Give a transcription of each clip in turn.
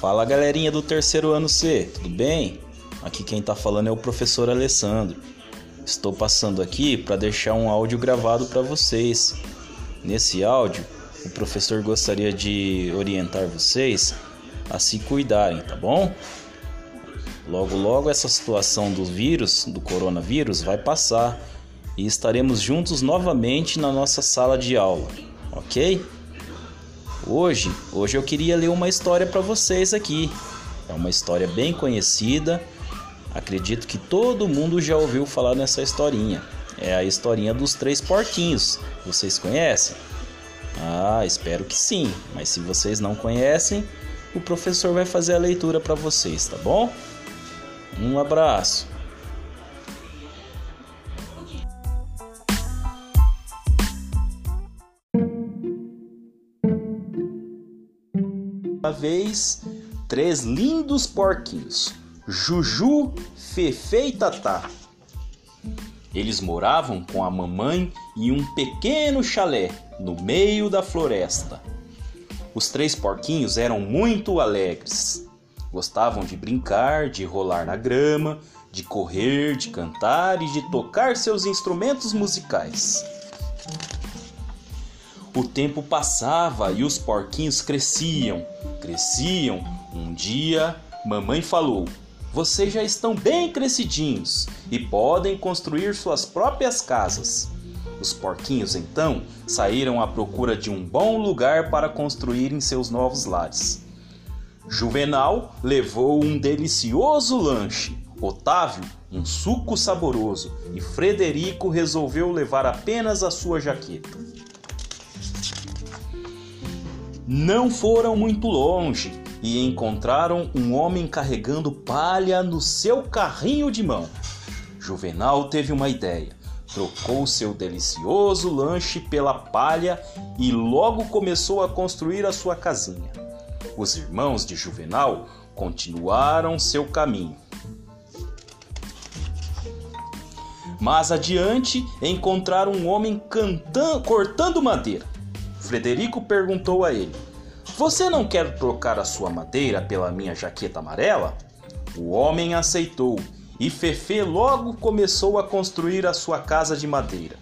Fala galerinha do terceiro ano C, tudo bem? Aqui quem tá falando é o professor Alessandro. Estou passando aqui para deixar um áudio gravado para vocês. Nesse áudio, o professor gostaria de orientar vocês a se cuidarem, tá bom? Logo, logo essa situação do vírus, do coronavírus, vai passar e estaremos juntos novamente na nossa sala de aula, ok? Hoje eu queria ler uma história para vocês aqui. É uma história bem conhecida. Acredito que todo mundo já ouviu falar nessa historinha. É a historinha dos três porquinhos. Vocês conhecem? Ah, espero que sim. Mas se vocês não conhecem, o professor vai fazer a leitura para vocês, tá bom? Um abraço. Uma vez, três lindos porquinhos, Juju, Fefeí e Tatá. Eles moravam com a mamãe em um pequeno chalé no meio da floresta. Os três porquinhos eram muito alegres. Gostavam de brincar, de rolar na grama, de correr, de cantar e de tocar seus instrumentos musicais. O tempo passava e os porquinhos cresciam. Um dia, mamãe falou: "Vocês já estão bem crescidinhos e podem construir suas próprias casas." Os porquinhos, então, saíram à procura de um bom lugar para construírem seus novos lares. Juvenal levou um delicioso lanche, Otávio, um suco saboroso, e Frederico resolveu levar apenas a sua jaqueta. Não foram muito longe e encontraram um homem carregando palha no seu carrinho de mão. Juvenal teve uma ideia. Trocou seu delicioso lanche pela palha e logo começou a construir a sua casinha. Os irmãos de Juvenal continuaram seu caminho. Mais adiante, encontraram um homem cortando madeira. Frederico perguntou a ele: "Você não quer trocar a sua madeira pela minha jaqueta amarela?" O homem aceitou e Fefê logo começou a construir a sua casa de madeira.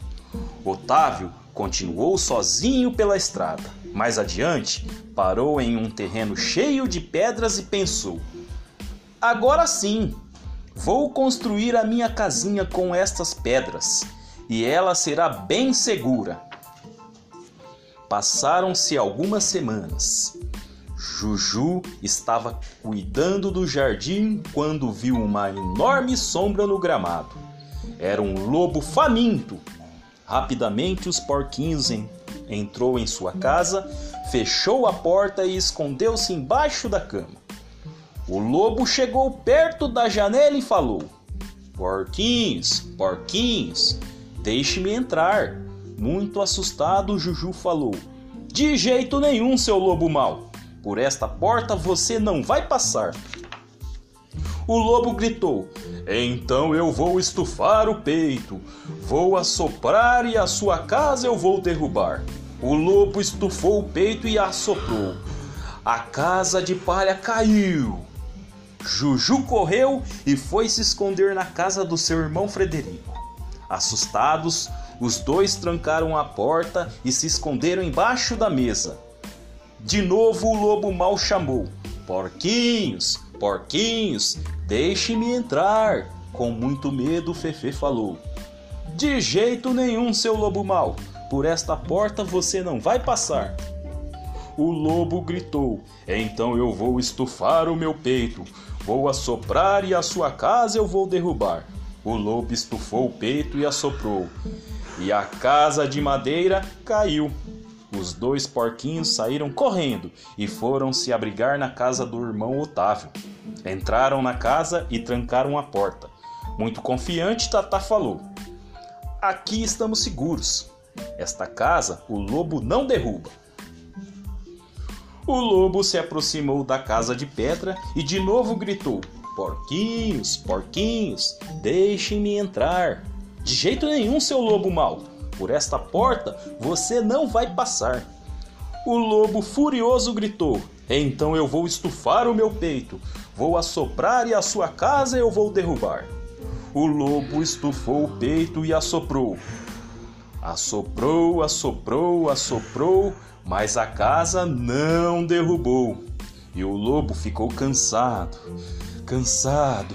Otávio continuou sozinho pela estrada. Mais adiante, parou em um terreno cheio de pedras e pensou: "Agora sim, vou construir a minha casinha com estas pedras e ela será bem segura." Passaram-se algumas semanas. Juju estava cuidando do jardim quando viu uma enorme sombra no gramado. Era um lobo faminto. Rapidamente os porquinhos entrou em sua casa, fechou a porta e escondeu-se embaixo da cama. O lobo chegou perto da janela e falou: Porquinhos, deixe-me entrar." Muito assustado, Juju falou: "De jeito nenhum, seu lobo mau. Por esta porta você não vai passar." O lobo gritou: "Então eu vou estufar o peito, vou assoprar e a sua casa eu vou derrubar." O lobo estufou o peito e assoprou. A casa de palha caiu. Juju correu e foi se esconder na casa do seu irmão Frederico. Assustados, os dois trancaram a porta e se esconderam embaixo da mesa. De novo o lobo mau chamou: Porquinhos, deixe-me entrar." Com muito medo, Fefê falou: "De jeito nenhum, seu lobo mau. Por esta porta você não vai passar." O lobo gritou: "Então eu vou estufar o meu peito, vou assoprar e a sua casa eu vou derrubar." O lobo estufou o peito e assoprou, e a casa de madeira caiu. Os dois porquinhos saíram correndo e foram se abrigar na casa do irmão Otávio. Entraram na casa e trancaram a porta. Muito confiante, Tatá falou: "Aqui estamos seguros. Esta casa o lobo não derruba." O lobo se aproximou da casa de pedra e de novo gritou: Porquinhos, deixem-me entrar." "De jeito nenhum, seu lobo mau. Por esta porta você não vai passar." O lobo furioso gritou: Então eu vou estufar o meu peito, vou assoprar e a sua casa eu vou derrubar. O lobo estufou o peito e assoprou. Assoprou, assoprou, assoprou, mas a casa não derrubou. E o lobo ficou cansado, cansado,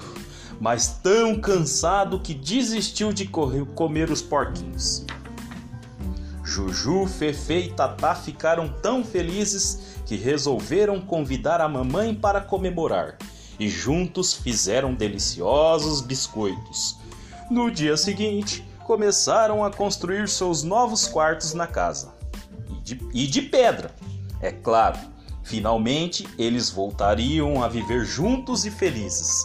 mas tão cansado que desistiu de comer os porquinhos. Juju, Fefeí e Tatá ficaram tão felizes que resolveram convidar a mamãe para comemorar e juntos fizeram deliciosos biscoitos. No dia seguinte, começaram a construir seus novos quartos na casa. E de pedra, é claro. Finalmente, eles voltariam a viver juntos e felizes.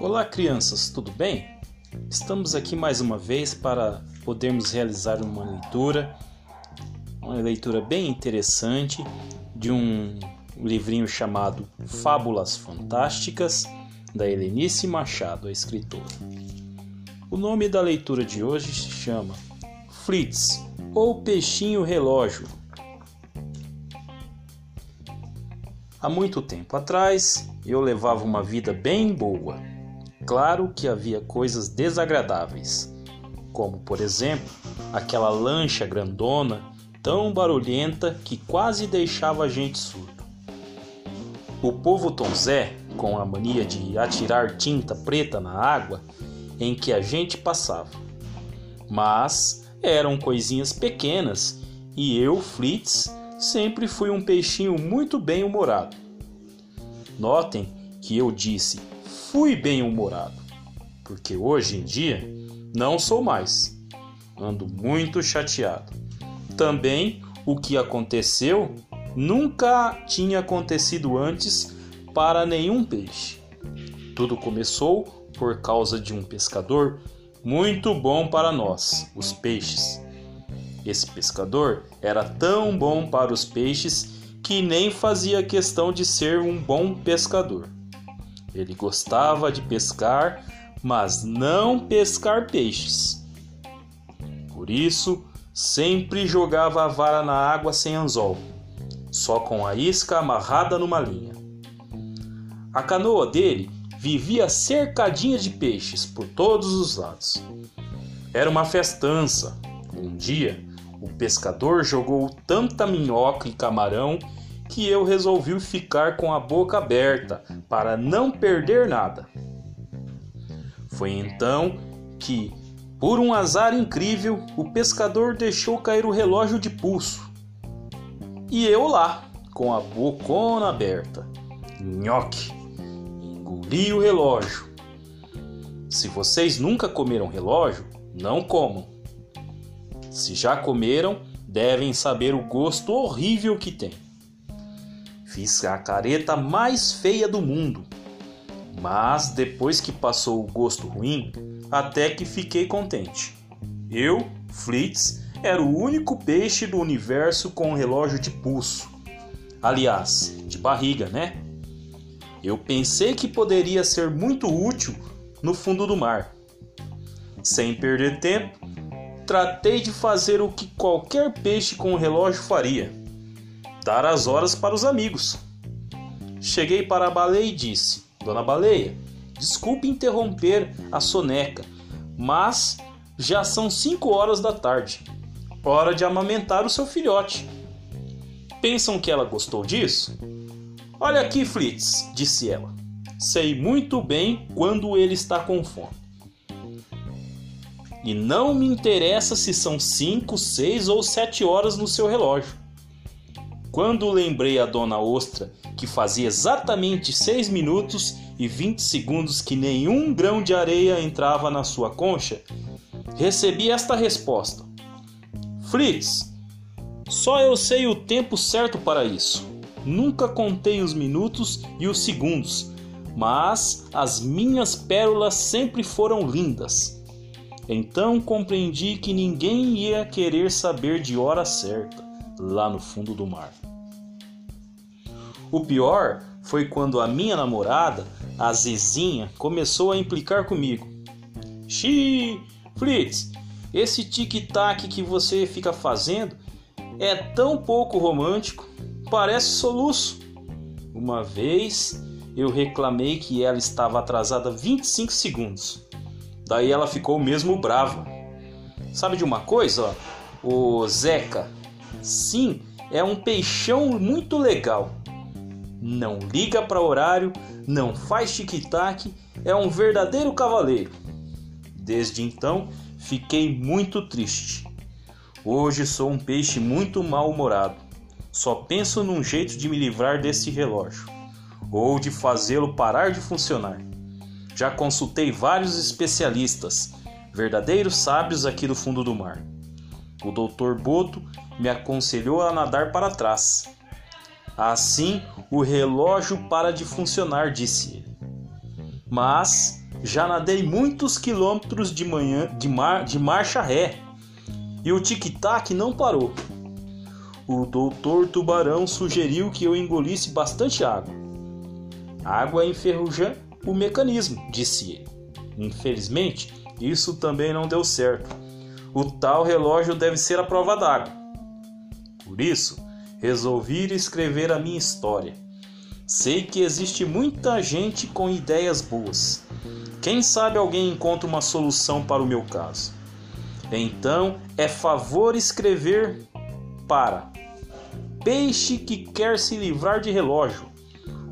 Olá, crianças, tudo bem? Estamos aqui mais uma vez para podermos realizar uma leitura bem interessante de um livrinho chamado Fábulas Fantásticas, da Helenice Machado, a escritora. O nome da leitura de hoje se chama Fritz, ou Peixinho Relógio. Há muito tempo atrás, eu levava uma vida bem boa. Claro que havia coisas desagradáveis, como, por exemplo, aquela lancha grandona, tão barulhenta que quase deixava a gente surdo. O povo Tom Zé, com a mania de atirar tinta preta na água em que a gente passava. Mas eram coisinhas pequenas e eu, Fritz, sempre fui um peixinho muito bem-humorado. Notem que eu disse fui bem-humorado, porque hoje em dia não sou mais. Ando muito chateado. Também o que aconteceu nunca tinha acontecido antes para nenhum peixe. Tudo começou por causa de um pescador muito bom para nós, os peixes. Esse pescador era tão bom para os peixes que nem fazia questão de ser um bom pescador. Ele gostava de pescar, mas não pescar peixes. Por isso, sempre jogava a vara na água sem anzol, só com a isca amarrada numa linha. A canoa dele vivia cercadinha de peixes por todos os lados. Era uma festança. Um dia, o pescador jogou tanta minhoca e camarão que eu resolvi ficar com a boca aberta para não perder nada. Foi então que, por um azar incrível, o pescador deixou cair o relógio de pulso. E eu lá, com a bocona aberta, nhoque, engoli o relógio. Se vocês nunca comeram relógio, não comam. Se já comeram, devem saber o gosto horrível que tem. Fiz a careta mais feia do mundo, mas depois que passou o gosto ruim, até que fiquei contente. Eu, Fritz, era o único peixe do universo com um relógio de pulso. Aliás, de barriga, né? Eu pensei que poderia ser muito útil no fundo do mar. Sem perder tempo, tratei de fazer o que qualquer peixe com um relógio faria. Dar as horas para os amigos. Cheguei para a baleia e disse: Dona Baleia, desculpe interromper a soneca, mas já são 5 horas da tarde. Hora de amamentar o seu filhote. Pensam que ela gostou disso? Olha aqui, Fritz, disse ela. Sei muito bem quando ele está com fome. E não me interessa se são 5, 6 ou 7 horas no seu relógio. Quando lembrei a dona ostra que fazia exatamente 6 minutos e 20 segundos que nenhum grão de areia entrava na sua concha, recebi esta resposta: Fritz, só eu sei o tempo certo para isso. Nunca contei os minutos e os segundos, mas as minhas pérolas sempre foram lindas. Então compreendi que ninguém ia querer saber de hora certa. lá no fundo do mar. O pior foi quando a minha namorada, a Zezinha, começou a implicar comigo. Xiii, Fritz, esse tic-tac que você fica fazendo é tão pouco romântico, parece soluço. Uma vez eu reclamei que ela estava atrasada 25 segundos. Daí ela ficou mesmo brava. Sabe de uma coisa? Ó? O Zeca, sim, é um peixão muito legal. Não liga para horário, não faz tic-tac, é um verdadeiro cavaleiro. Desde então, fiquei muito triste. Hoje sou um peixe muito mal-humorado. Só penso num jeito de me livrar desse relógio, ou de fazê-lo parar de funcionar. Já consultei vários especialistas, verdadeiros sábios aqui do fundo do mar. O Dr. Boto me aconselhou a nadar para trás. Assim, o relógio para de funcionar, disse ele. Mas já nadei muitos quilômetros de manhã de marcha ré. E o tic-tac não parou. O Dr. Tubarão sugeriu que eu engolisse bastante água. A água enferruja o mecanismo, disse ele. Infelizmente, isso também não deu certo. O tal relógio deve ser a prova d'água. Por isso, resolvi escrever a minha história. Sei que existe muita gente com ideias boas. Quem sabe alguém encontra uma solução para o meu caso. Então, é favor escrever para peixe que quer se livrar de relógio.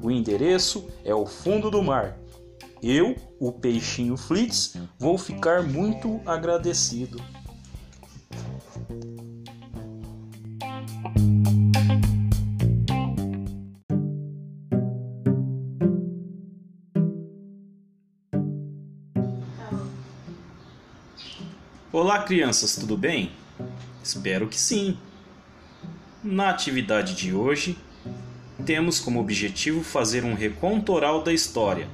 O endereço é o fundo do mar. Eu, o peixinho Fritz, vou ficar muito agradecido. Olá, crianças, tudo bem? Espero que sim! Na atividade de hoje, temos como objetivo fazer um reconto oral da história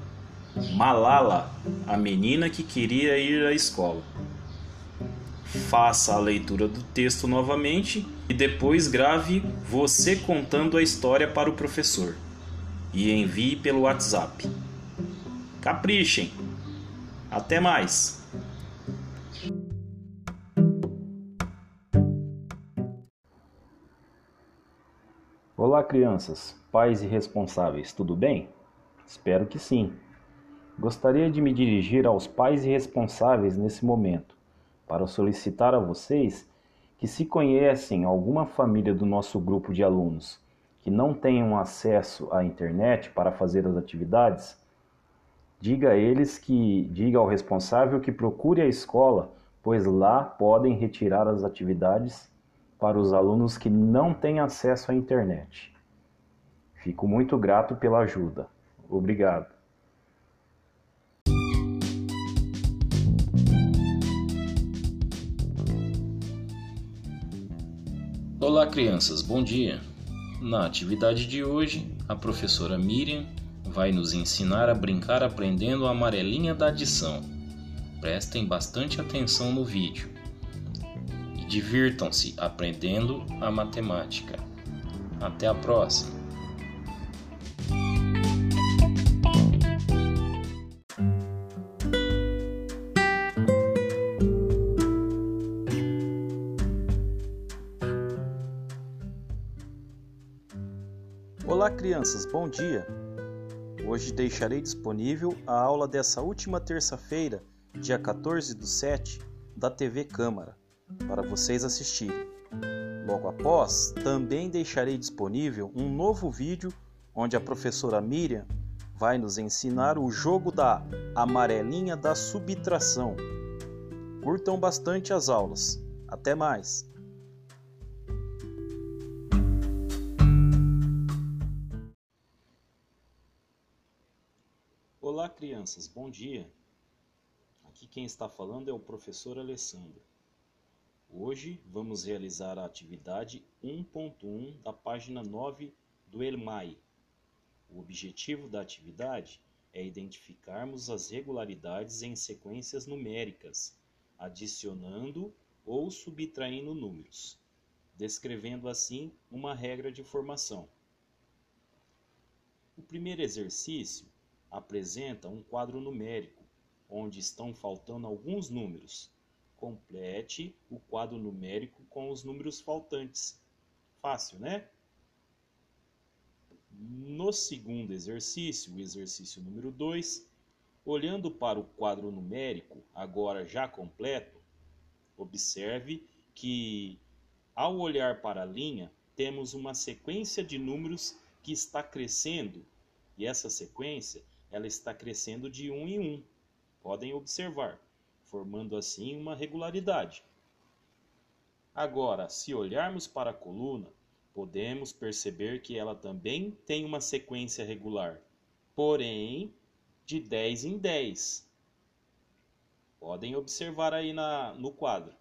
Malala, a menina que queria ir à escola. Faça a leitura do texto novamente e depois grave você contando a história para o professor e envie pelo WhatsApp. Caprichem! Até mais! Olá, crianças, pais e responsáveis, tudo bem? Espero que sim. Gostaria de me dirigir aos pais e responsáveis nesse momento, para solicitar a vocês que, se conhecem alguma família do nosso grupo de alunos que não tenham acesso à internet para fazer as atividades, diga ao responsável que procure a escola, pois lá podem retirar as atividades para os alunos que não têm acesso à internet. Fico muito grato pela ajuda. Obrigado. Olá, crianças, bom dia! Na atividade de hoje, a professora Miriam vai nos ensinar a brincar aprendendo a amarelinha da adição. Prestem bastante atenção no vídeo. Divirtam-se aprendendo a matemática. Até a próxima! Olá, crianças, bom dia! Hoje deixarei disponível a aula dessa última terça-feira, dia 14/7, da TV Câmara, para vocês assistirem. Logo após, também deixarei disponível um novo vídeo onde a professora Miriam vai nos ensinar o jogo da amarelinha da subtração. Curtam bastante as aulas. Até mais! Olá, crianças, bom dia! Aqui quem está falando é o professor Alessandro. Hoje vamos realizar a atividade 1.1 da página 9 do EMAI. O objetivo da atividade é identificarmos as regularidades em sequências numéricas, adicionando ou subtraindo números. descrevendo assim uma regra de formação. O primeiro exercício apresenta um quadro numérico, onde estão faltando alguns números. Complete o quadro numérico com os números faltantes. Fácil, né? No segundo exercício, o exercício número 2, olhando para o quadro numérico, agora já completo, observe que, ao olhar para a linha, temos uma sequência de números que está crescendo, e essa sequência ela está crescendo de 1 em 1. Podem observar, formando assim uma regularidade. Agora, se olharmos para a coluna, podemos perceber que ela também tem uma sequência regular, porém de 10 em 10. Podem observar aí no quadro.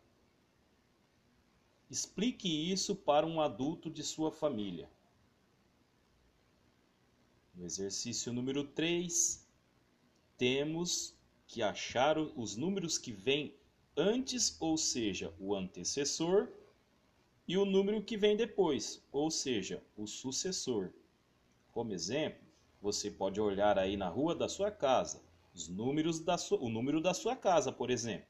Explique isso para um adulto de sua família. No exercício número 3, temos que achar os números que vêm antes, ou seja, o antecessor, e o número que vem depois, ou seja, o sucessor. Como exemplo, você pode olhar aí na rua da sua casa, os números o número da sua casa, por exemplo.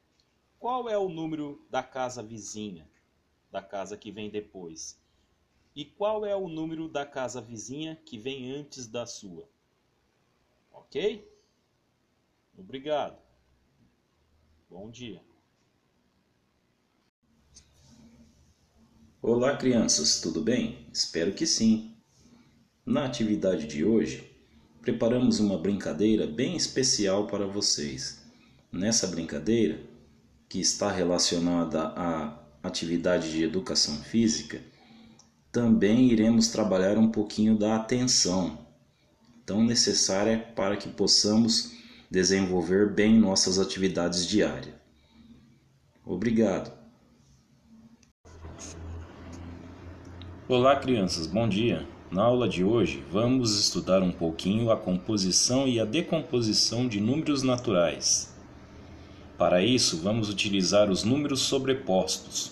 Qual é o número da casa vizinha, da casa que vem depois? E qual é o número da casa vizinha que vem antes da sua? Ok? Obrigado. Bom dia. Olá, crianças, tudo bem? Espero que sim. Na atividade de hoje, preparamos uma brincadeira bem especial para vocês. Nessa brincadeira, que está relacionada à atividade de educação física, também iremos trabalhar um pouquinho da atenção, tão necessária para que possamos desenvolver bem nossas atividades diárias. Obrigado. Olá, crianças, bom dia. Na aula de hoje, vamos estudar um pouquinho a composição e a decomposição de números naturais. Para isso, vamos utilizar os números sobrepostos.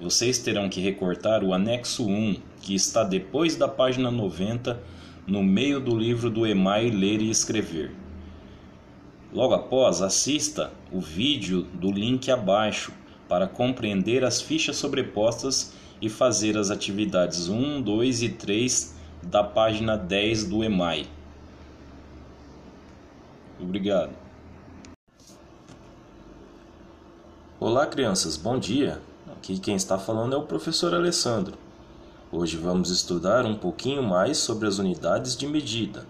Vocês terão que recortar o anexo 1, que está depois da página 90, no meio do livro do EMAI Ler e Escrever. Logo após, assista o vídeo do link abaixo para compreender as fichas sobrepostas e fazer as atividades 1, 2 e 3 da página 10 do EMAI. Obrigado. Olá, crianças, bom dia. Aqui quem está falando é o professor Alessandro. Hoje vamos estudar um pouquinho mais sobre as unidades de medida.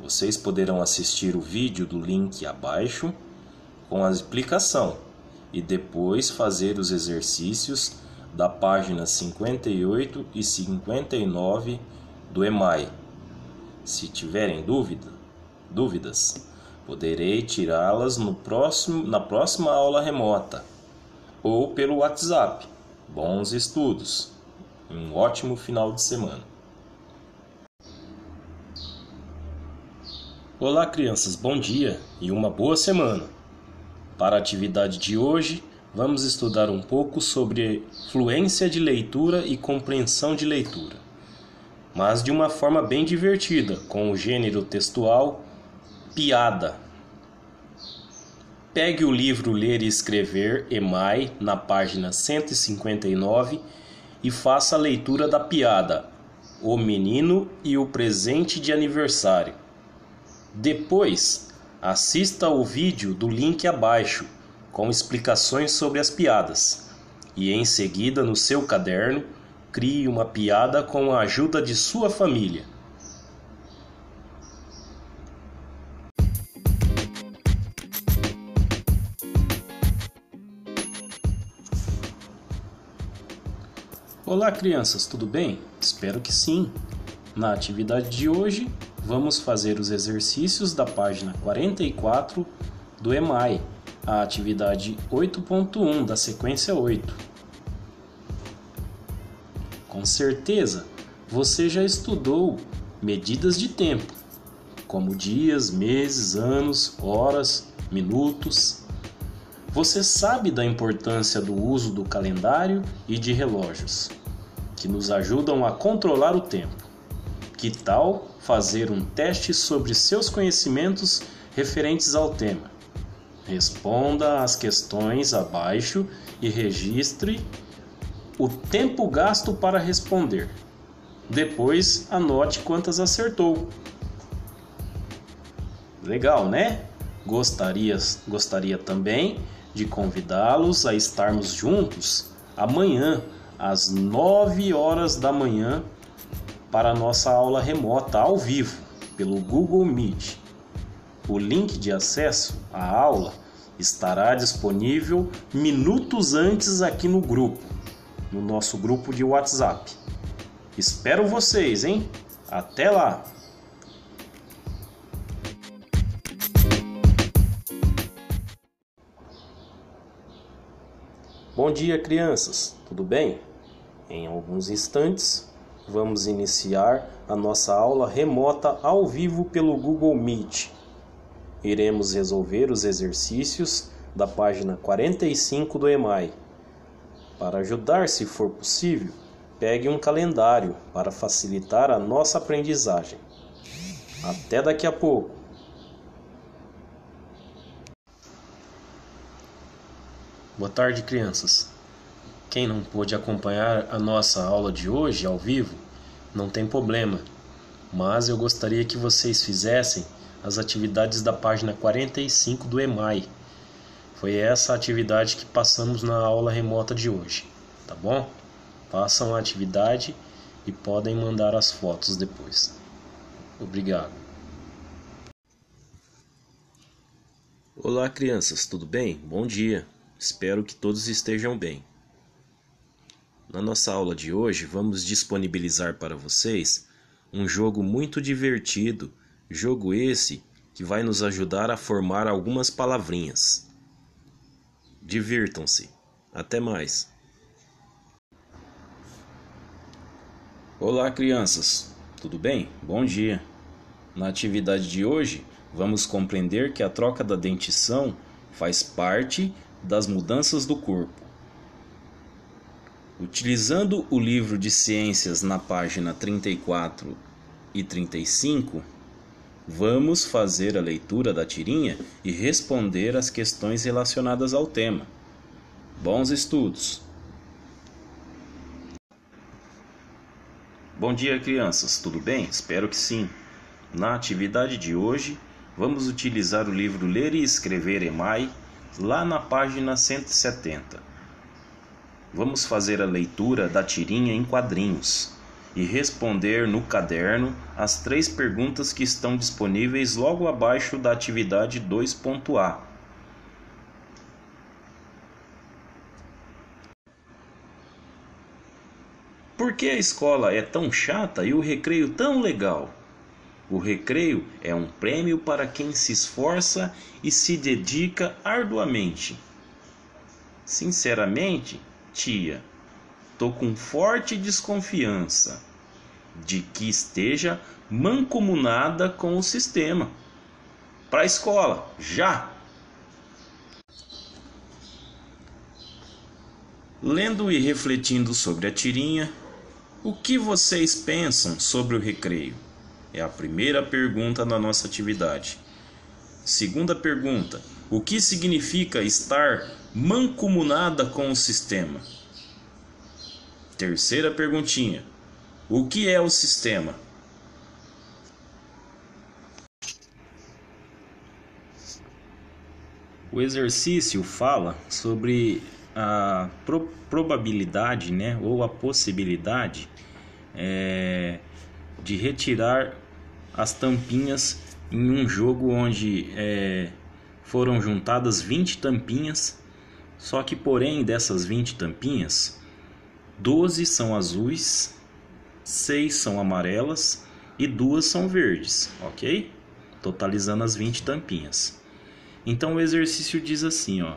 Vocês poderão assistir o vídeo do link abaixo com a explicação e depois fazer os exercícios da página 58 e 59 do EMAI. Se tiverem dúvidas, poderei tirá-las na próxima aula remota ou pelo WhatsApp. Bons estudos! Um ótimo final de semana! Olá, crianças, bom dia e uma boa semana! Para a atividade de hoje, vamos estudar um pouco sobre fluência de leitura e compreensão de leitura, mas de uma forma bem divertida, com o gênero textual piada. Pegue o livro Ler e Escrever, EMAI, na página 159 e faça a leitura da piada O Menino e o Presente de Aniversário. Depois, assista ao vídeo do link abaixo, com explicações sobre as piadas. E em seguida, no seu caderno, crie uma piada com a ajuda de sua família. Olá, crianças, tudo bem? Espero que sim! Na atividade de hoje, vamos fazer os exercícios da página 44 do EMAI, a atividade 8.1 da sequência 8. Com certeza, você já estudou medidas de tempo, como dias, meses, anos, horas, minutos. Você sabe da importância do uso do calendário e de relógios, que nos ajudam a controlar o tempo. Que tal fazer um teste sobre seus conhecimentos referentes ao tema? Responda as questões abaixo e registre o tempo gasto para responder. Depois, anote quantas acertou. Legal, né? Gostaria também de convidá-los a estarmos juntos amanhã, às 9 horas da manhã, para a nossa aula remota ao vivo pelo Google Meet. O link de acesso à aula estará disponível minutos antes aqui no grupo, no nosso grupo de WhatsApp. Espero vocês, hein? Até lá! Bom dia, crianças! Tudo bem? Em alguns instantes, vamos iniciar a nossa aula remota ao vivo pelo Google Meet. Iremos resolver os exercícios da página 45 do EMAI. Para ajudar, se for possível, pegue um calendário para facilitar a nossa aprendizagem. Até daqui a pouco! Boa tarde, crianças! Quem não pôde acompanhar a nossa aula de hoje ao vivo, não tem problema, mas eu gostaria que vocês fizessem as atividades da página 45 do EMAI. Foi essa a atividade que passamos na aula remota de hoje, tá bom? Façam a atividade e podem mandar as fotos depois. Obrigado. Olá, crianças, tudo bem? Bom dia, espero que todos estejam bem. Na nossa aula de hoje, vamos disponibilizar para vocês um jogo muito divertido, jogo esse que vai nos ajudar a formar algumas palavrinhas. Divirtam-se! Até mais! Olá, crianças! Tudo bem? Bom dia! Na atividade de hoje, vamos compreender que a troca da dentição faz parte das mudanças do corpo. Utilizando o livro de ciências na página 34 e 35, vamos fazer a leitura da tirinha e responder às questões relacionadas ao tema. Bons estudos! Bom dia, crianças! Tudo bem? Espero que sim! Na atividade de hoje, vamos utilizar o livro Ler e Escrever EMAI, lá na página 170. Vamos fazer a leitura da tirinha em quadrinhos e responder no caderno as 3 perguntas que estão disponíveis logo abaixo da atividade 2.A. Por que a escola é tão chata e o recreio tão legal? O recreio é um prêmio para quem se esforça e se dedica arduamente. Sinceramente, tia, tô com forte desconfiança de que esteja mancomunada com o sistema. Pra escola, já! Lendo e refletindo sobre a tirinha, o que vocês pensam sobre o recreio? É a primeira pergunta da nossa atividade. Segunda pergunta, o que significa estar mancomunada com o sistema? Terceira perguntinha, o que é o sistema? O exercício fala sobre a probabilidade, né, ou a possibilidade de retirar as tampinhas em um jogo onde foram juntadas 20 tampinhas. Só que, porém, dessas 20 tampinhas, 12 são azuis, 6 são amarelas e 2 são verdes, ok? Totalizando as 20 tampinhas. Então, o exercício diz assim, ó,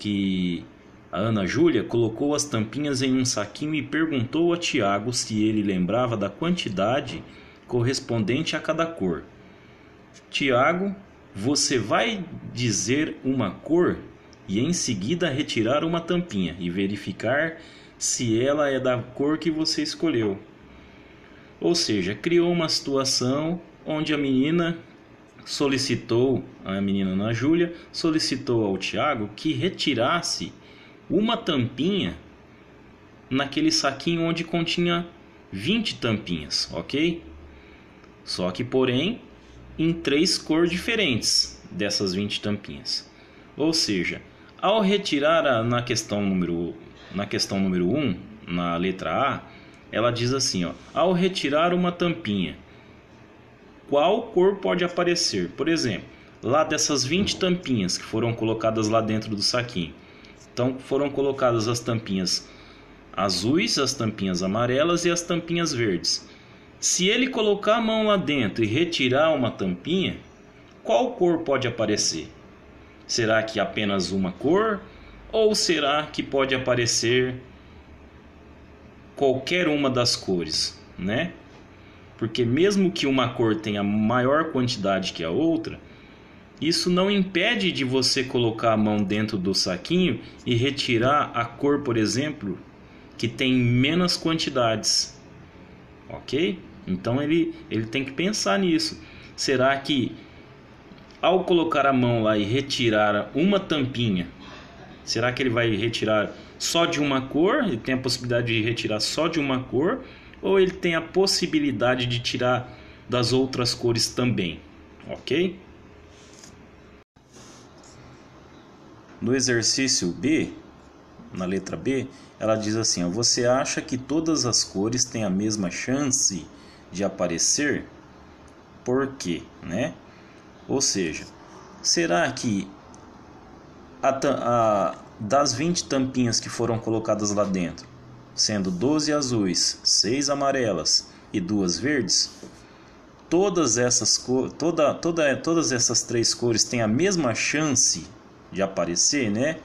que a Ana Júlia colocou as tampinhas em um saquinho e perguntou a Tiago se ele lembrava da quantidade correspondente a cada cor. Tiago, você vai dizer uma cor e em seguida retirar uma tampinha e verificar se ela é da cor que você escolheu. Ou seja, criou uma situação onde a menina Ana Júlia solicitou ao Tiago que retirasse uma tampinha naquele saquinho onde continha 20 tampinhas, ok? Só que, porém, em 3 cores diferentes dessas 20 tampinhas. Ou seja, ao retirar na questão número 1, na letra A, ela diz assim, ó, ao retirar uma tampinha, qual cor pode aparecer? Por exemplo, lá dessas 20 tampinhas que foram colocadas lá dentro do saquinho. Então, foram colocadas as tampinhas azuis, as tampinhas amarelas e as tampinhas verdes. Se ele colocar a mão lá dentro e retirar uma tampinha, qual cor pode aparecer? Será que apenas uma cor? Ou será que pode aparecer qualquer uma das cores, né? Porque mesmo que uma cor tenha maior quantidade que a outra, isso não impede de você colocar a mão dentro do saquinho e retirar a cor, por exemplo, que tem menos quantidades, ok? Então ele tem que pensar nisso. Será que ao colocar a mão lá e retirar uma tampinha, será que ele vai retirar só de uma cor? Ele tem a possibilidade de retirar só de uma cor? Ou ele tem a possibilidade de tirar das outras cores também? Ok? No exercício B, na letra B, ela diz assim, ó, você acha que todas as cores têm a mesma chance de aparecer? Por quê? Né? Ou seja, será que das 20 tampinhas que foram colocadas lá dentro, sendo 12 azuis, 6 amarelas e 2 verdes, todas essas 3 cores têm a mesma chance de aparecer, né?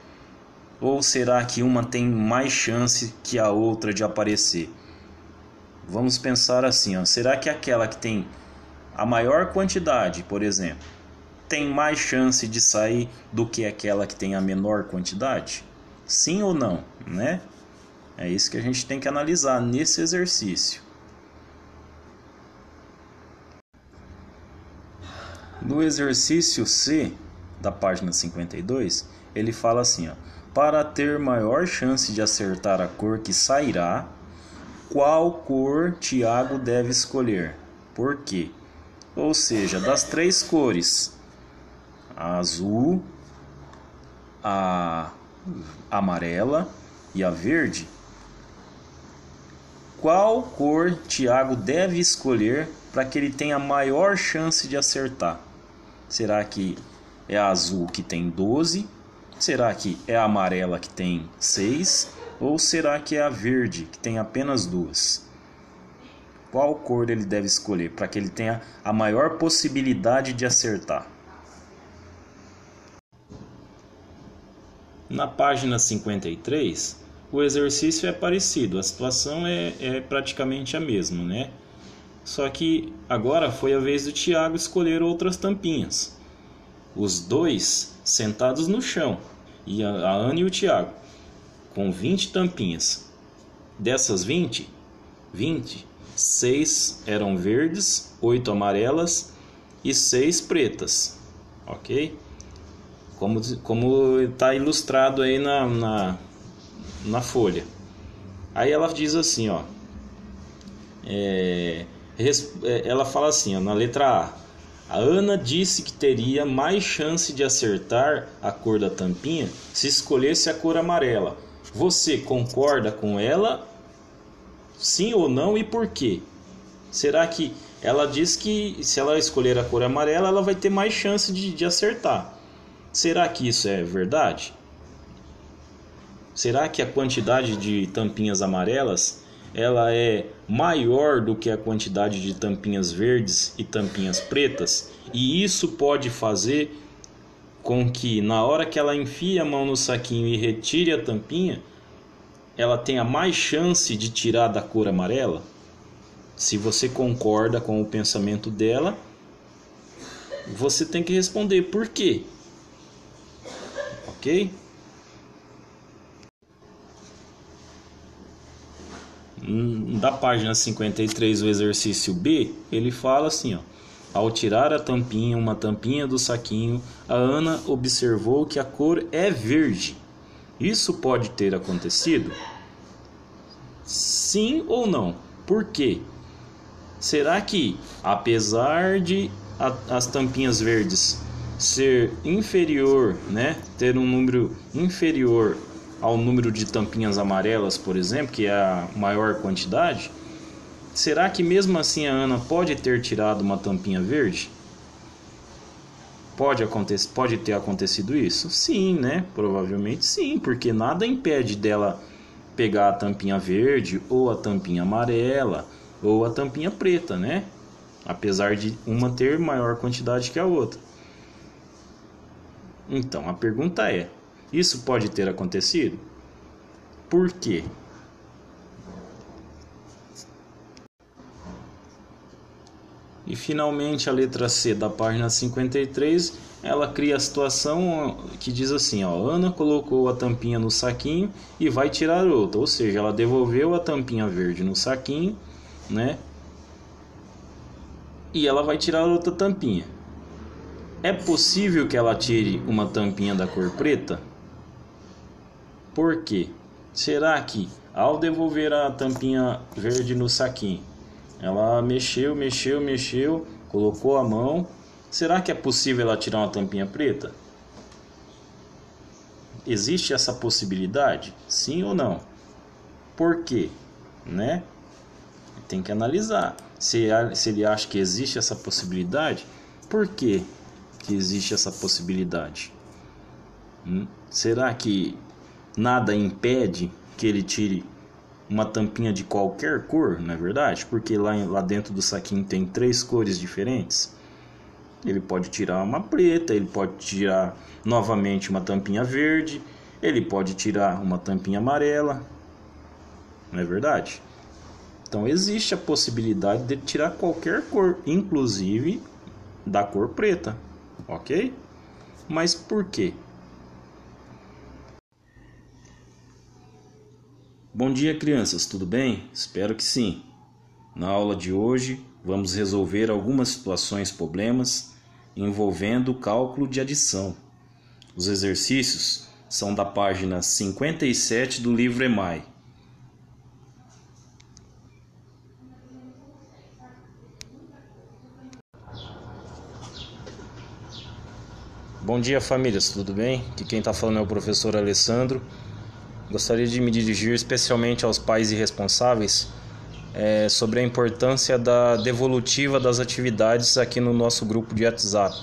Ou será que uma tem mais chance que a outra de aparecer? Vamos pensar assim, ó, será que aquela que tem a maior quantidade, por exemplo, tem mais chance de sair do que aquela que tem a menor quantidade? Sim ou não, né? É isso que a gente tem que analisar nesse exercício. No exercício C, da página 52, ele fala assim, ó, para ter maior chance de acertar a cor que sairá, qual cor Tiago deve escolher? Por quê? Ou seja, das 3 cores, a azul, a amarela e a verde, qual cor Tiago deve escolher para que ele tenha maior chance de acertar? Será que é a azul que tem 12? Será que é a amarela que tem 6? Ou será que é a verde que tem apenas 2? Qual cor ele deve escolher para que ele tenha a maior possibilidade de acertar? Na página 53, o exercício é parecido, a situação é praticamente a mesma, né? Só que agora foi a vez do Tiago escolher outras tampinhas. Os 2 sentados no chão, e a Ana e o Tiago, com 20 tampinhas. Dessas 20, 6 eram verdes, 8 amarelas e 6 pretas, ok? Como está ilustrado aí na folha. Aí ela diz assim, ó, ela fala assim, ó, na letra A. A Ana disse que teria mais chance de acertar a cor da tampinha se escolhesse a cor amarela. Você concorda com ela? Sim ou não, e por quê? Será que ela diz que se ela escolher a cor amarela, ela vai ter mais chance de acertar? Será que isso é verdade? Será que a quantidade de tampinhas amarelas ela é maior do que a quantidade de tampinhas verdes e tampinhas pretas? E isso pode fazer com que na hora que ela enfie a mão no saquinho e retire a tampinha, ela tenha mais chance de tirar da cor amarela? Se você concorda com o pensamento dela, você tem que responder por quê? Ok? da página 53, o exercício B, ele fala assim, ó: ao tirar a tampinha, uma tampinha do saquinho, a Ana observou que a cor é verde. Isso pode ter acontecido? Sim ou não? Por quê? Será que, apesar de as tampinhas verdes ser inferior, né, ter um número inferior ao número de tampinhas amarelas, por exemplo, que é a maior quantidade, será que mesmo assim a Ana pode ter tirado uma tampinha verde? Pode ter acontecido isso? Sim, né? Provavelmente sim, porque nada impede dela pegar a tampinha verde, ou a tampinha amarela, ou a tampinha preta, né? Apesar de uma ter maior quantidade que a outra. Então, a pergunta é, isso pode ter acontecido? Por quê? E finalmente a letra C da página 53, ela cria a situação que diz assim, ó: Ana colocou a tampinha no saquinho e vai tirar outra, ou seja, ela devolveu a tampinha verde no saquinho, né? E ela vai tirar outra tampinha. É possível que ela tire uma tampinha da cor preta? Por quê? Será que ao devolver a tampinha verde no saquinho, ela mexeu, colocou a mão. Será que é possível ela tirar uma tampinha preta? Existe essa possibilidade? Sim ou não? Por quê? Né? Tem que analisar. Se ele acha que existe essa possibilidade, por quê que existe essa possibilidade? Será que nada impede que ele tire uma tampinha de qualquer cor, não é verdade? Porque lá dentro do saquinho tem 3 cores diferentes. Ele pode tirar uma preta, ele pode tirar novamente uma tampinha verde, ele pode tirar uma tampinha amarela, não é verdade? Então existe a possibilidade de tirar qualquer cor, inclusive da cor preta, ok? Mas por quê? Bom dia, crianças, tudo bem? Espero que sim. Na aula de hoje, vamos resolver algumas situações, problemas envolvendo o cálculo de adição. Os exercícios são da página 57 do livro EMAI. Bom dia, famílias, tudo bem? Aqui quem está falando é o professor Alessandro. Gostaria de me dirigir especialmente aos pais e responsáveis sobre a importância da devolutiva das atividades aqui no nosso grupo de WhatsApp.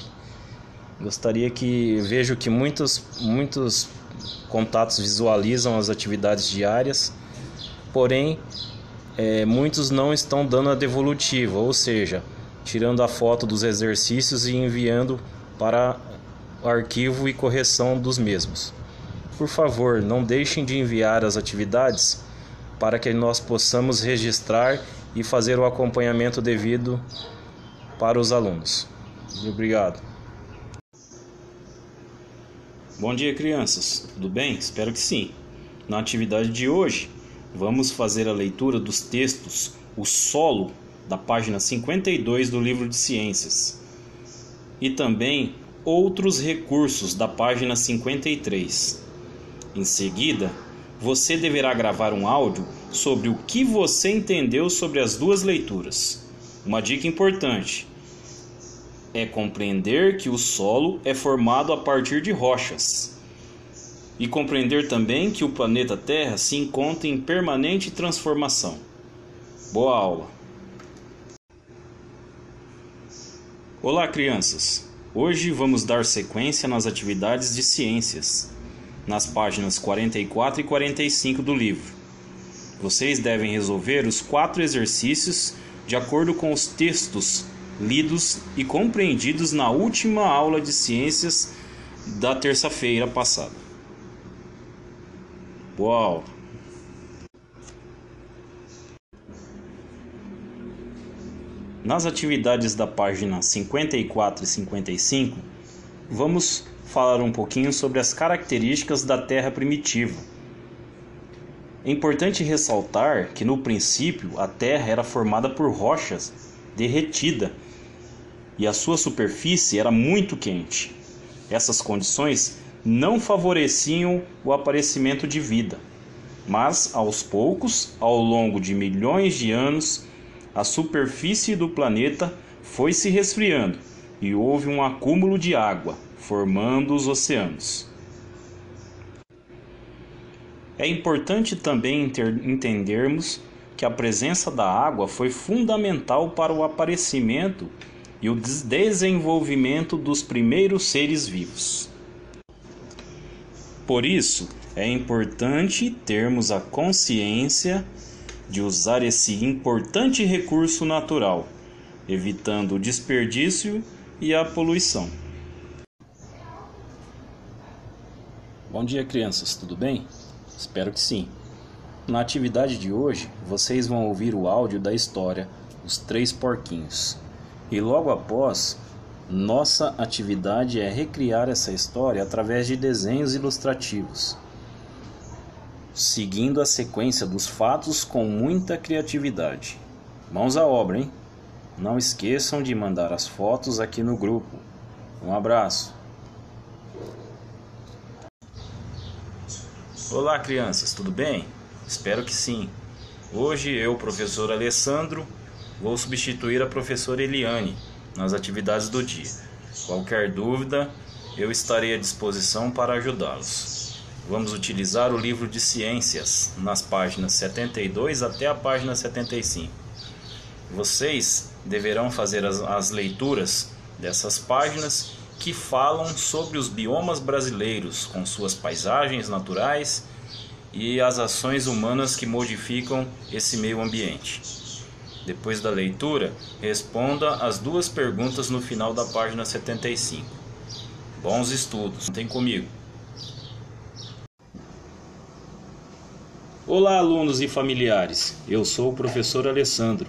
Gostaria que vejo que muitos contatos visualizam as atividades diárias, porém muitos não estão dando a devolutiva, ou seja, tirando a foto dos exercícios e enviando para o arquivo e correção dos mesmos. Por favor, não deixem de enviar as atividades para que nós possamos registrar e fazer o acompanhamento devido para os alunos. Obrigado. Bom dia, crianças. Tudo bem? Espero que sim. Na atividade de hoje, vamos fazer a leitura dos textos, o solo da página 52 do livro de Ciências e também outros recursos da página 53. Em seguida, você deverá gravar um áudio sobre o que você entendeu sobre as duas leituras. Uma dica importante é compreender que o solo é formado a partir de rochas e compreender também que o planeta Terra se encontra em permanente transformação. Boa aula! Olá, crianças! Hoje vamos dar sequência nas atividades de ciências, nas páginas 44 e 45 do livro. Vocês devem resolver os 4 exercícios de acordo com os textos lidos e compreendidos na última aula de ciências da terça-feira passada. Boa aula! Nas atividades da página 54 e 55, vamos falar um pouquinho sobre as características da Terra primitiva. É importante ressaltar que no princípio a Terra era formada por rochas derretida e a sua superfície era muito quente. Essas condições não favoreciam o aparecimento de vida, mas aos poucos, ao longo de milhões de anos, a superfície do planeta foi se resfriando e houve um acúmulo de água, formando os oceanos. É importante também entendermos que a presença da água foi fundamental para o aparecimento e o desenvolvimento dos primeiros seres vivos. Por isso, é importante termos a consciência de usar esse importante recurso natural, evitando o desperdício e a poluição. Bom dia, crianças, tudo bem? Espero que sim. Na atividade de hoje, vocês vão ouvir o áudio da história Os Três Porquinhos. E logo após, nossa atividade é recriar essa história através de desenhos ilustrativos, seguindo a sequência dos fatos com muita criatividade. Mãos à obra, hein? Não esqueçam de mandar as fotos aqui no grupo. Um abraço! Olá, crianças, tudo bem? Espero que sim. Hoje eu, professor Alessandro, vou substituir a professora Eliane nas atividades do dia. Qualquer dúvida, eu estarei à disposição para ajudá-los. Vamos utilizar o livro de ciências, nas páginas 72 até a página 75. Vocês deverão fazer as leituras dessas páginas que falam sobre os biomas brasileiros, com suas paisagens naturais e as ações humanas que modificam esse meio ambiente. Depois da leitura, responda as duas perguntas no final da página 75. Bons estudos! Contem comigo! Olá, alunos e familiares! Eu sou o professor Alessandro.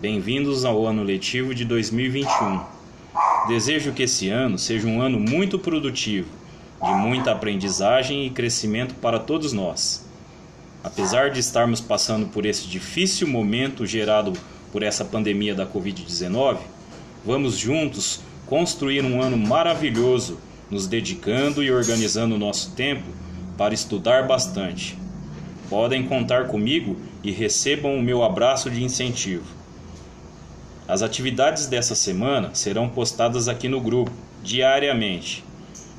Bem-vindos ao ano letivo de 2021. Desejo que esse ano seja um ano muito produtivo, de muita aprendizagem e crescimento para todos nós. Apesar de estarmos passando por esse difícil momento gerado por essa pandemia da COVID-19, vamos juntos construir um ano maravilhoso, nos dedicando e organizando o nosso tempo para estudar bastante. Podem contar comigo e recebam o meu abraço de incentivo. As atividades dessa semana serão postadas aqui no grupo, diariamente.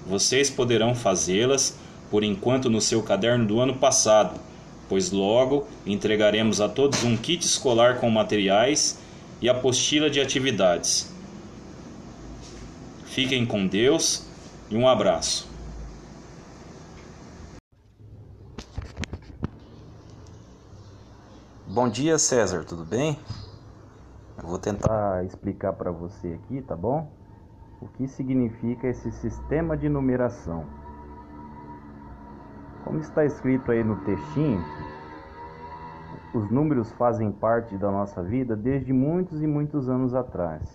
Vocês poderão fazê-las, por enquanto, no seu caderno do ano passado, pois logo entregaremos a todos um kit escolar com materiais e apostila de atividades. Fiquem com Deus e um abraço. Bom dia, César, tudo bem? Eu vou tentar explicar para você aqui, tá bom? O que significa esse sistema de numeração. Como está escrito aí no textinho, os números fazem parte da nossa vida desde muitos e muitos anos atrás.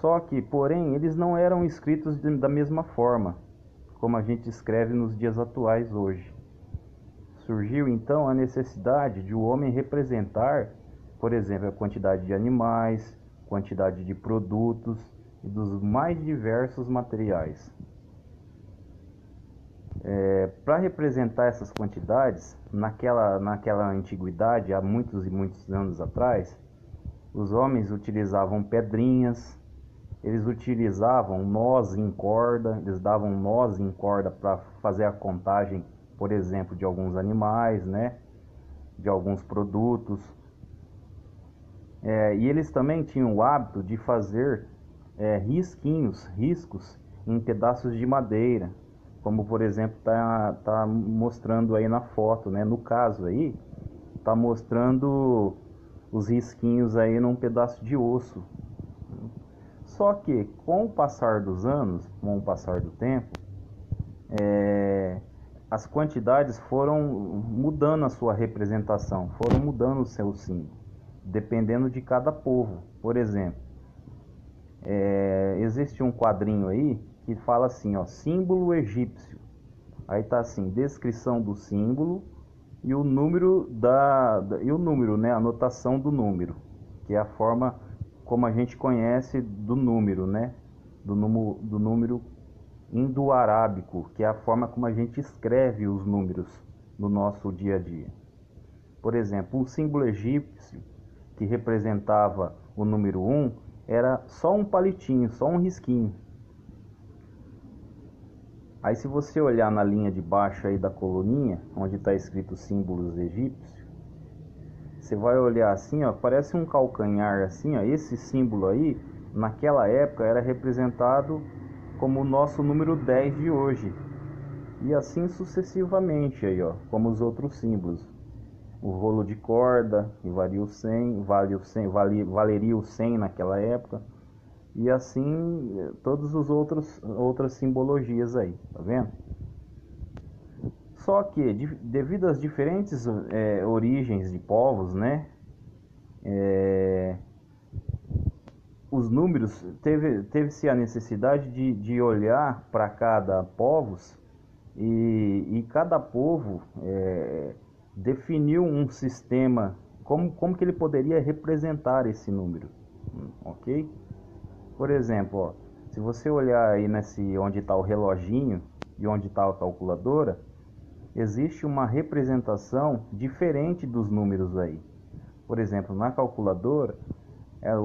Só que, porém, eles não eram escritos da mesma forma, como a gente escreve nos dias atuais hoje. Surgiu então a necessidade de o homem representar, por exemplo, a quantidade de animais, quantidade de produtos e dos mais diversos materiais. Para representar essas quantidades, naquela antiguidade, há muitos e muitos anos atrás, os homens utilizavam pedrinhas, eles utilizavam nós em corda, eles davam nós em corda para fazer a contagem, por exemplo, de alguns animais, né, de alguns produtos. E eles também tinham o hábito de fazer riscos em pedaços de madeira, como por exemplo tá mostrando aí na foto, né? No caso aí, tá mostrando os risquinhos aí num pedaço de osso. Só que com o passar dos anos, com o passar do tempo, as quantidades foram mudando a sua representação, foram mudando o seu símbolo, dependendo de cada povo. Por exemplo, existe um quadrinho aí que fala assim, ó, símbolo egípcio. Aí tá assim, descrição do símbolo e o número né, a notação do número, que é a forma como a gente conhece do número, né? Do número indo-arábico, que é a forma como a gente escreve os números no nosso dia a dia. Por exemplo, o símbolo egípcio, que representava o número 1, era só um palitinho, só um risquinho. Aí, se você olhar na linha de baixo aí da coluninha, onde está escrito símbolos egípcios, você vai olhar assim, ó, parece um calcanhar assim, ó. Esse símbolo aí, naquela época, era representado como o nosso número 10 de hoje. E assim sucessivamente aí, ó, como os outros símbolos. O rolo de corda, que valia o 100, valeria o 100 naquela época. E assim, todas as outras simbologias aí, tá vendo? Só que, devido às diferentes origens de povos, né? Os números, teve-se a necessidade de olhar para cada povos e cada povo... definiu um sistema, como que ele poderia representar esse número, ok? Por exemplo, ó, se você olhar aí onde está o reloginho e onde está a calculadora, existe uma representação diferente dos números aí. Por exemplo, na calculadora,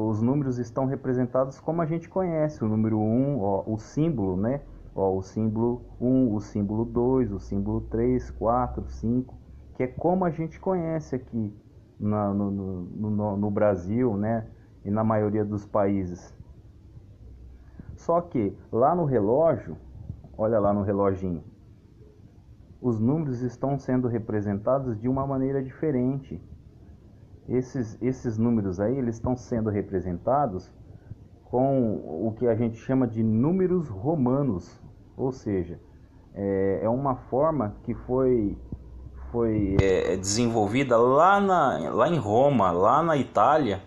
os números estão representados como a gente conhece, o número 1, ó, o símbolo, né? Ó, o símbolo 1, o símbolo 2, o símbolo 3, 4, 5... que é como a gente conhece aqui no Brasil, né? E na maioria dos países. Só que lá no relógio, olha lá no reloginho, os números estão sendo representados de uma maneira diferente. Esses números aí, eles estão sendo representados com o que a gente chama de números romanos. Ou seja, é uma forma que foi desenvolvida lá em Roma, lá na Itália,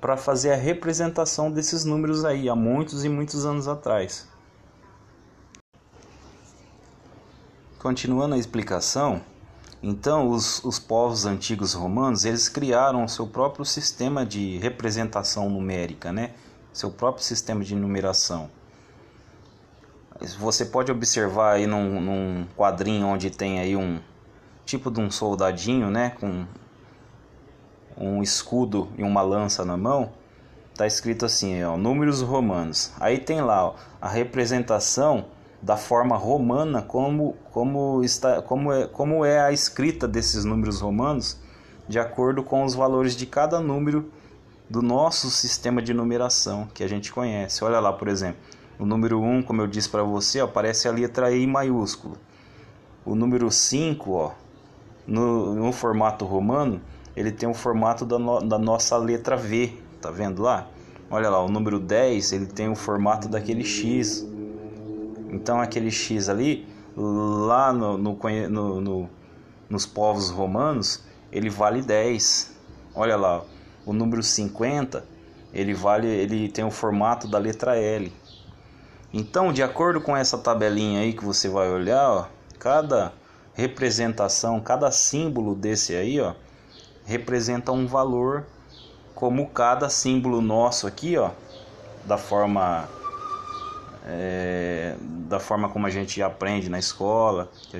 para fazer a representação desses números aí, há muitos e muitos anos atrás. Continuando a explicação, então os povos antigos romanos, eles criaram o seu próprio sistema de representação numérica, né? Seu próprio sistema de numeração. Você pode observar aí num quadrinho onde tem aí um tipo de um soldadinho, né, com um escudo e uma lança na mão, tá escrito assim, ó, números romanos. Aí tem lá, ó, a representação da forma romana, como é a escrita desses números romanos, de acordo com os valores de cada número do nosso sistema de numeração que a gente conhece. Olha lá, por exemplo, o número 1, como eu disse para você, ó, aparece a letra E maiúsculo. O número 5, ó, no formato romano, ele tem o formato da nossa letra V, tá vendo lá? Olha lá, o número 10, ele tem o formato daquele X. Então aquele X ali, lá nos povos romanos, ele vale 10. Olha lá, o número 50, ele tem o formato da letra L. Então, de acordo com essa tabelinha aí que você vai olhar, ó, cada representação, cada símbolo desse aí, ó, representa um valor, como cada símbolo nosso aqui, ó, da forma como a gente aprende na escola, que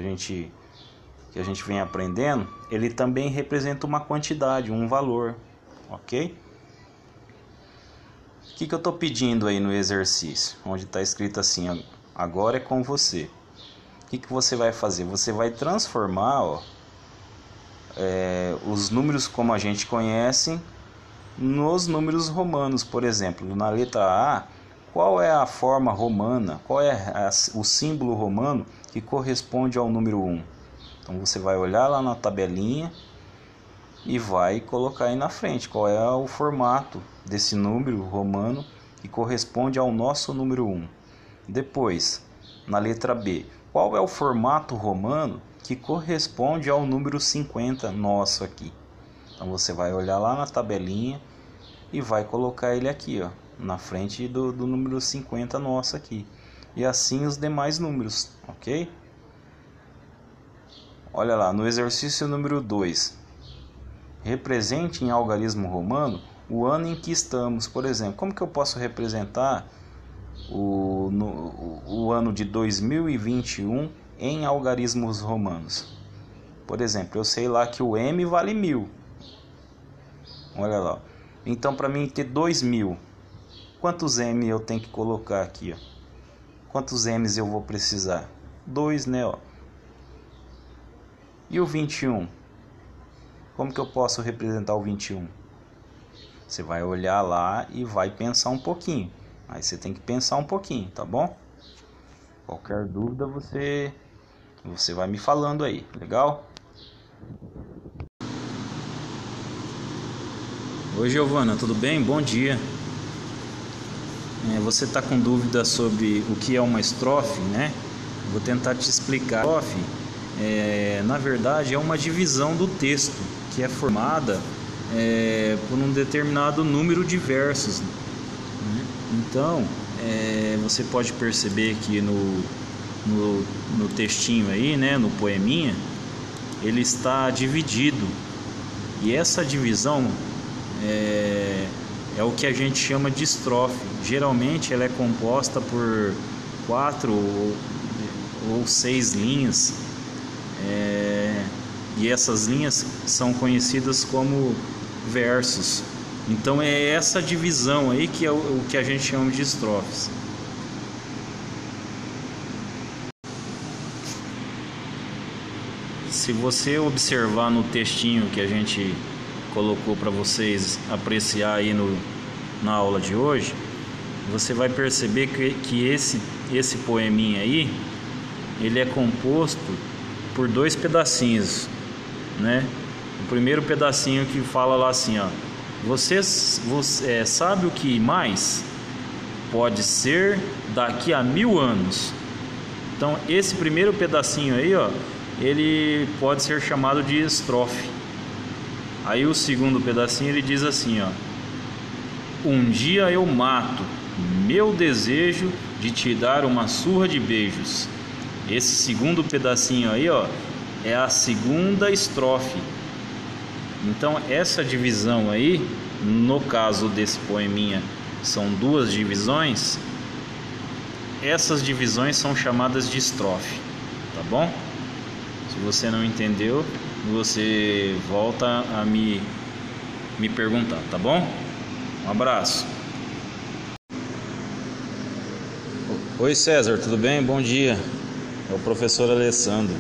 a gente vem aprendendo, ele também representa uma quantidade, um valor, ok? O que eu estou pedindo aí no exercício, onde está escrito assim, ó, agora é com você. O que você vai fazer? Você vai transformar os números como a gente conhece nos números romanos. Por exemplo, na letra A, qual é a forma romana? Qual é o símbolo romano que corresponde ao número 1? Então você vai olhar lá na tabelinha e vai colocar aí na frente qual é o formato desse número romano que corresponde ao nosso número 1. Depois, na letra B, qual é o formato romano que corresponde ao número 50 nosso aqui? Então você vai olhar lá na tabelinha e vai colocar ele aqui, ó, na frente do número 50 nosso aqui. E assim os demais números, ok? Olha lá, no exercício número 2. Represente em algarismo romano o ano em que estamos. Por exemplo, como que eu posso representar o ano de 2021 em algarismos romanos? Por exemplo, eu sei lá que o M vale 1000. Olha lá. Então, para mim ter 2000, quantos M eu tenho que colocar aqui? Ó? Quantos M's eu vou precisar? 2, né? Ó. E o 21? Como que eu posso representar o 21? Você vai olhar lá e vai pensar um pouquinho. Aí você tem que pensar um pouquinho, tá bom? Qualquer dúvida você vai me falando aí, legal? Oi, Giovana, tudo bem? Bom dia. Você está com dúvida sobre o que é uma estrofe, né? Vou tentar te explicar. Estrofe, na verdade, é uma divisão do texto que é formada por um determinado número de versos. Né? Então, você pode perceber que no textinho aí, né, no poeminha, ele está dividido. E essa divisão é o que a gente chama de estrofe. Geralmente ela é composta por 4 ou 6 linhas, e essas linhas são conhecidas como versos. Então é essa divisão aí que é o que a gente chama de estrofes. Se você observar no textinho que a gente colocou para vocês apreciar aí na aula de hoje, você vai perceber que esse poeminha aí, ele é composto por 2 pedacinhos, né? O primeiro pedacinho que fala lá assim, ó: você sabe o que mais pode ser daqui a 1000 anos? Então esse primeiro pedacinho aí, ó, ele pode ser chamado de estrofe. Aí o segundo pedacinho ele diz assim, ó: um dia eu mato meu desejo de te dar uma surra de beijos. Esse segundo pedacinho aí, ó, é a segunda estrofe. Então essa divisão aí, no caso desse poeminha, são 2 divisões. Essas divisões são chamadas de estrofe, tá bom? Se você não entendeu, você volta a me perguntar, tá bom? Um abraço. Oi, César, tudo bem? Bom dia. É o professor Alessandro.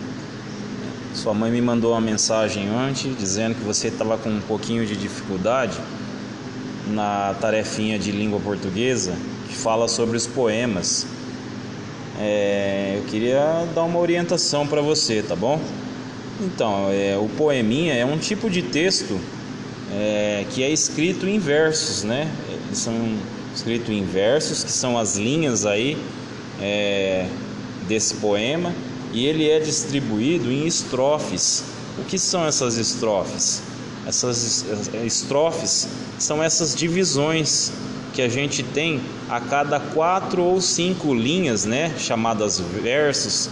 Sua mãe me mandou uma mensagem ontem dizendo que você estava com um pouquinho de dificuldade na tarefinha de língua portuguesa que fala sobre os poemas. Eu queria dar uma orientação para você, tá bom? Então, o poeminha é um tipo de texto que é escrito em versos, né? Eles são escritos em versos, que são as linhas aí desse poema, e ele é distribuído em estrofes. O que são essas estrofes? Essas estrofes são essas divisões que a gente tem a cada 4 ou 5 linhas, né? Chamadas versos,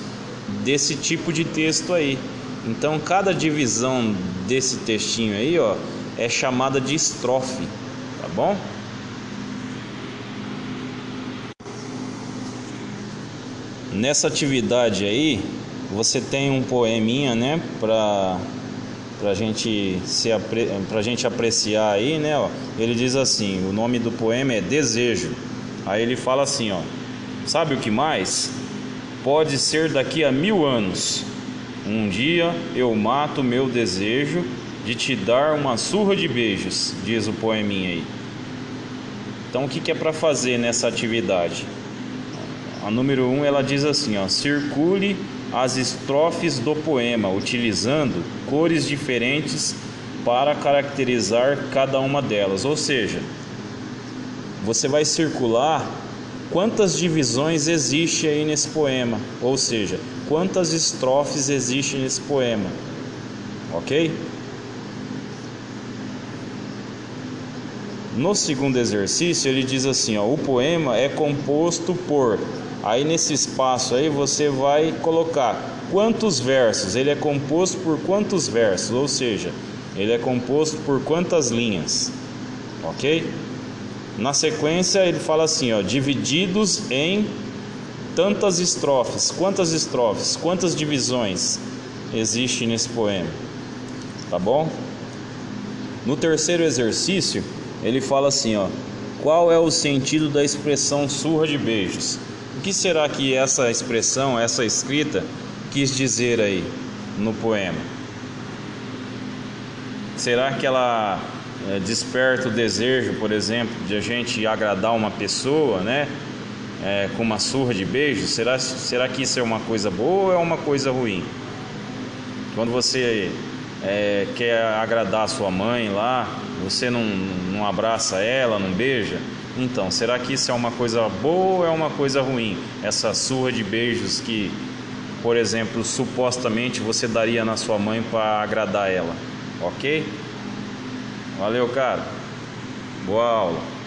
desse tipo de texto aí. Então, cada divisão desse textinho aí, ó, é chamada de estrofe, tá bom? Nessa atividade aí, você tem um poeminha, né, pra gente apreciar aí, né, ó. Ele diz assim, o nome do poema é Desejo. Aí ele fala assim, ó: sabe o que mais? Pode ser daqui a 1000 anos. Um dia eu mato meu desejo de te dar uma surra de beijos, diz o poeminha aí. Então o que é para fazer nessa atividade? A número 1, ela diz assim, ó: circule as estrofes do poema, utilizando cores diferentes para caracterizar cada uma delas. Ou seja, você vai circular quantas divisões existe aí nesse poema, ou seja, quantas estrofes existem nesse poema, ok? No segundo exercício ele diz assim, ó: o poema é composto por Aí nesse espaço aí você vai colocar quantos versos, ele é composto por quantos versos, ou seja, ele é composto por quantas linhas, ok? Na sequência ele fala assim, ó, divididos em tantas estrofes, quantas estrofes, quantas divisões existe nesse poema, tá bom? No terceiro exercício, ele fala assim, ó, qual é o sentido da expressão surra de beijos? O que será que essa expressão, essa escrita, quis dizer aí no poema? Será que ela desperta o desejo, por exemplo, de a gente agradar uma pessoa, né? Com uma surra de beijos? Será que isso é uma coisa boa ou é uma coisa ruim? Quando você quer agradar a sua mãe lá, você não abraça ela, não beija? Então, será que isso é uma coisa boa ou é uma coisa ruim? Essa surra de beijos que, por exemplo, supostamente você daria na sua mãe para agradar ela, ok? Valeu, cara. Boa aula.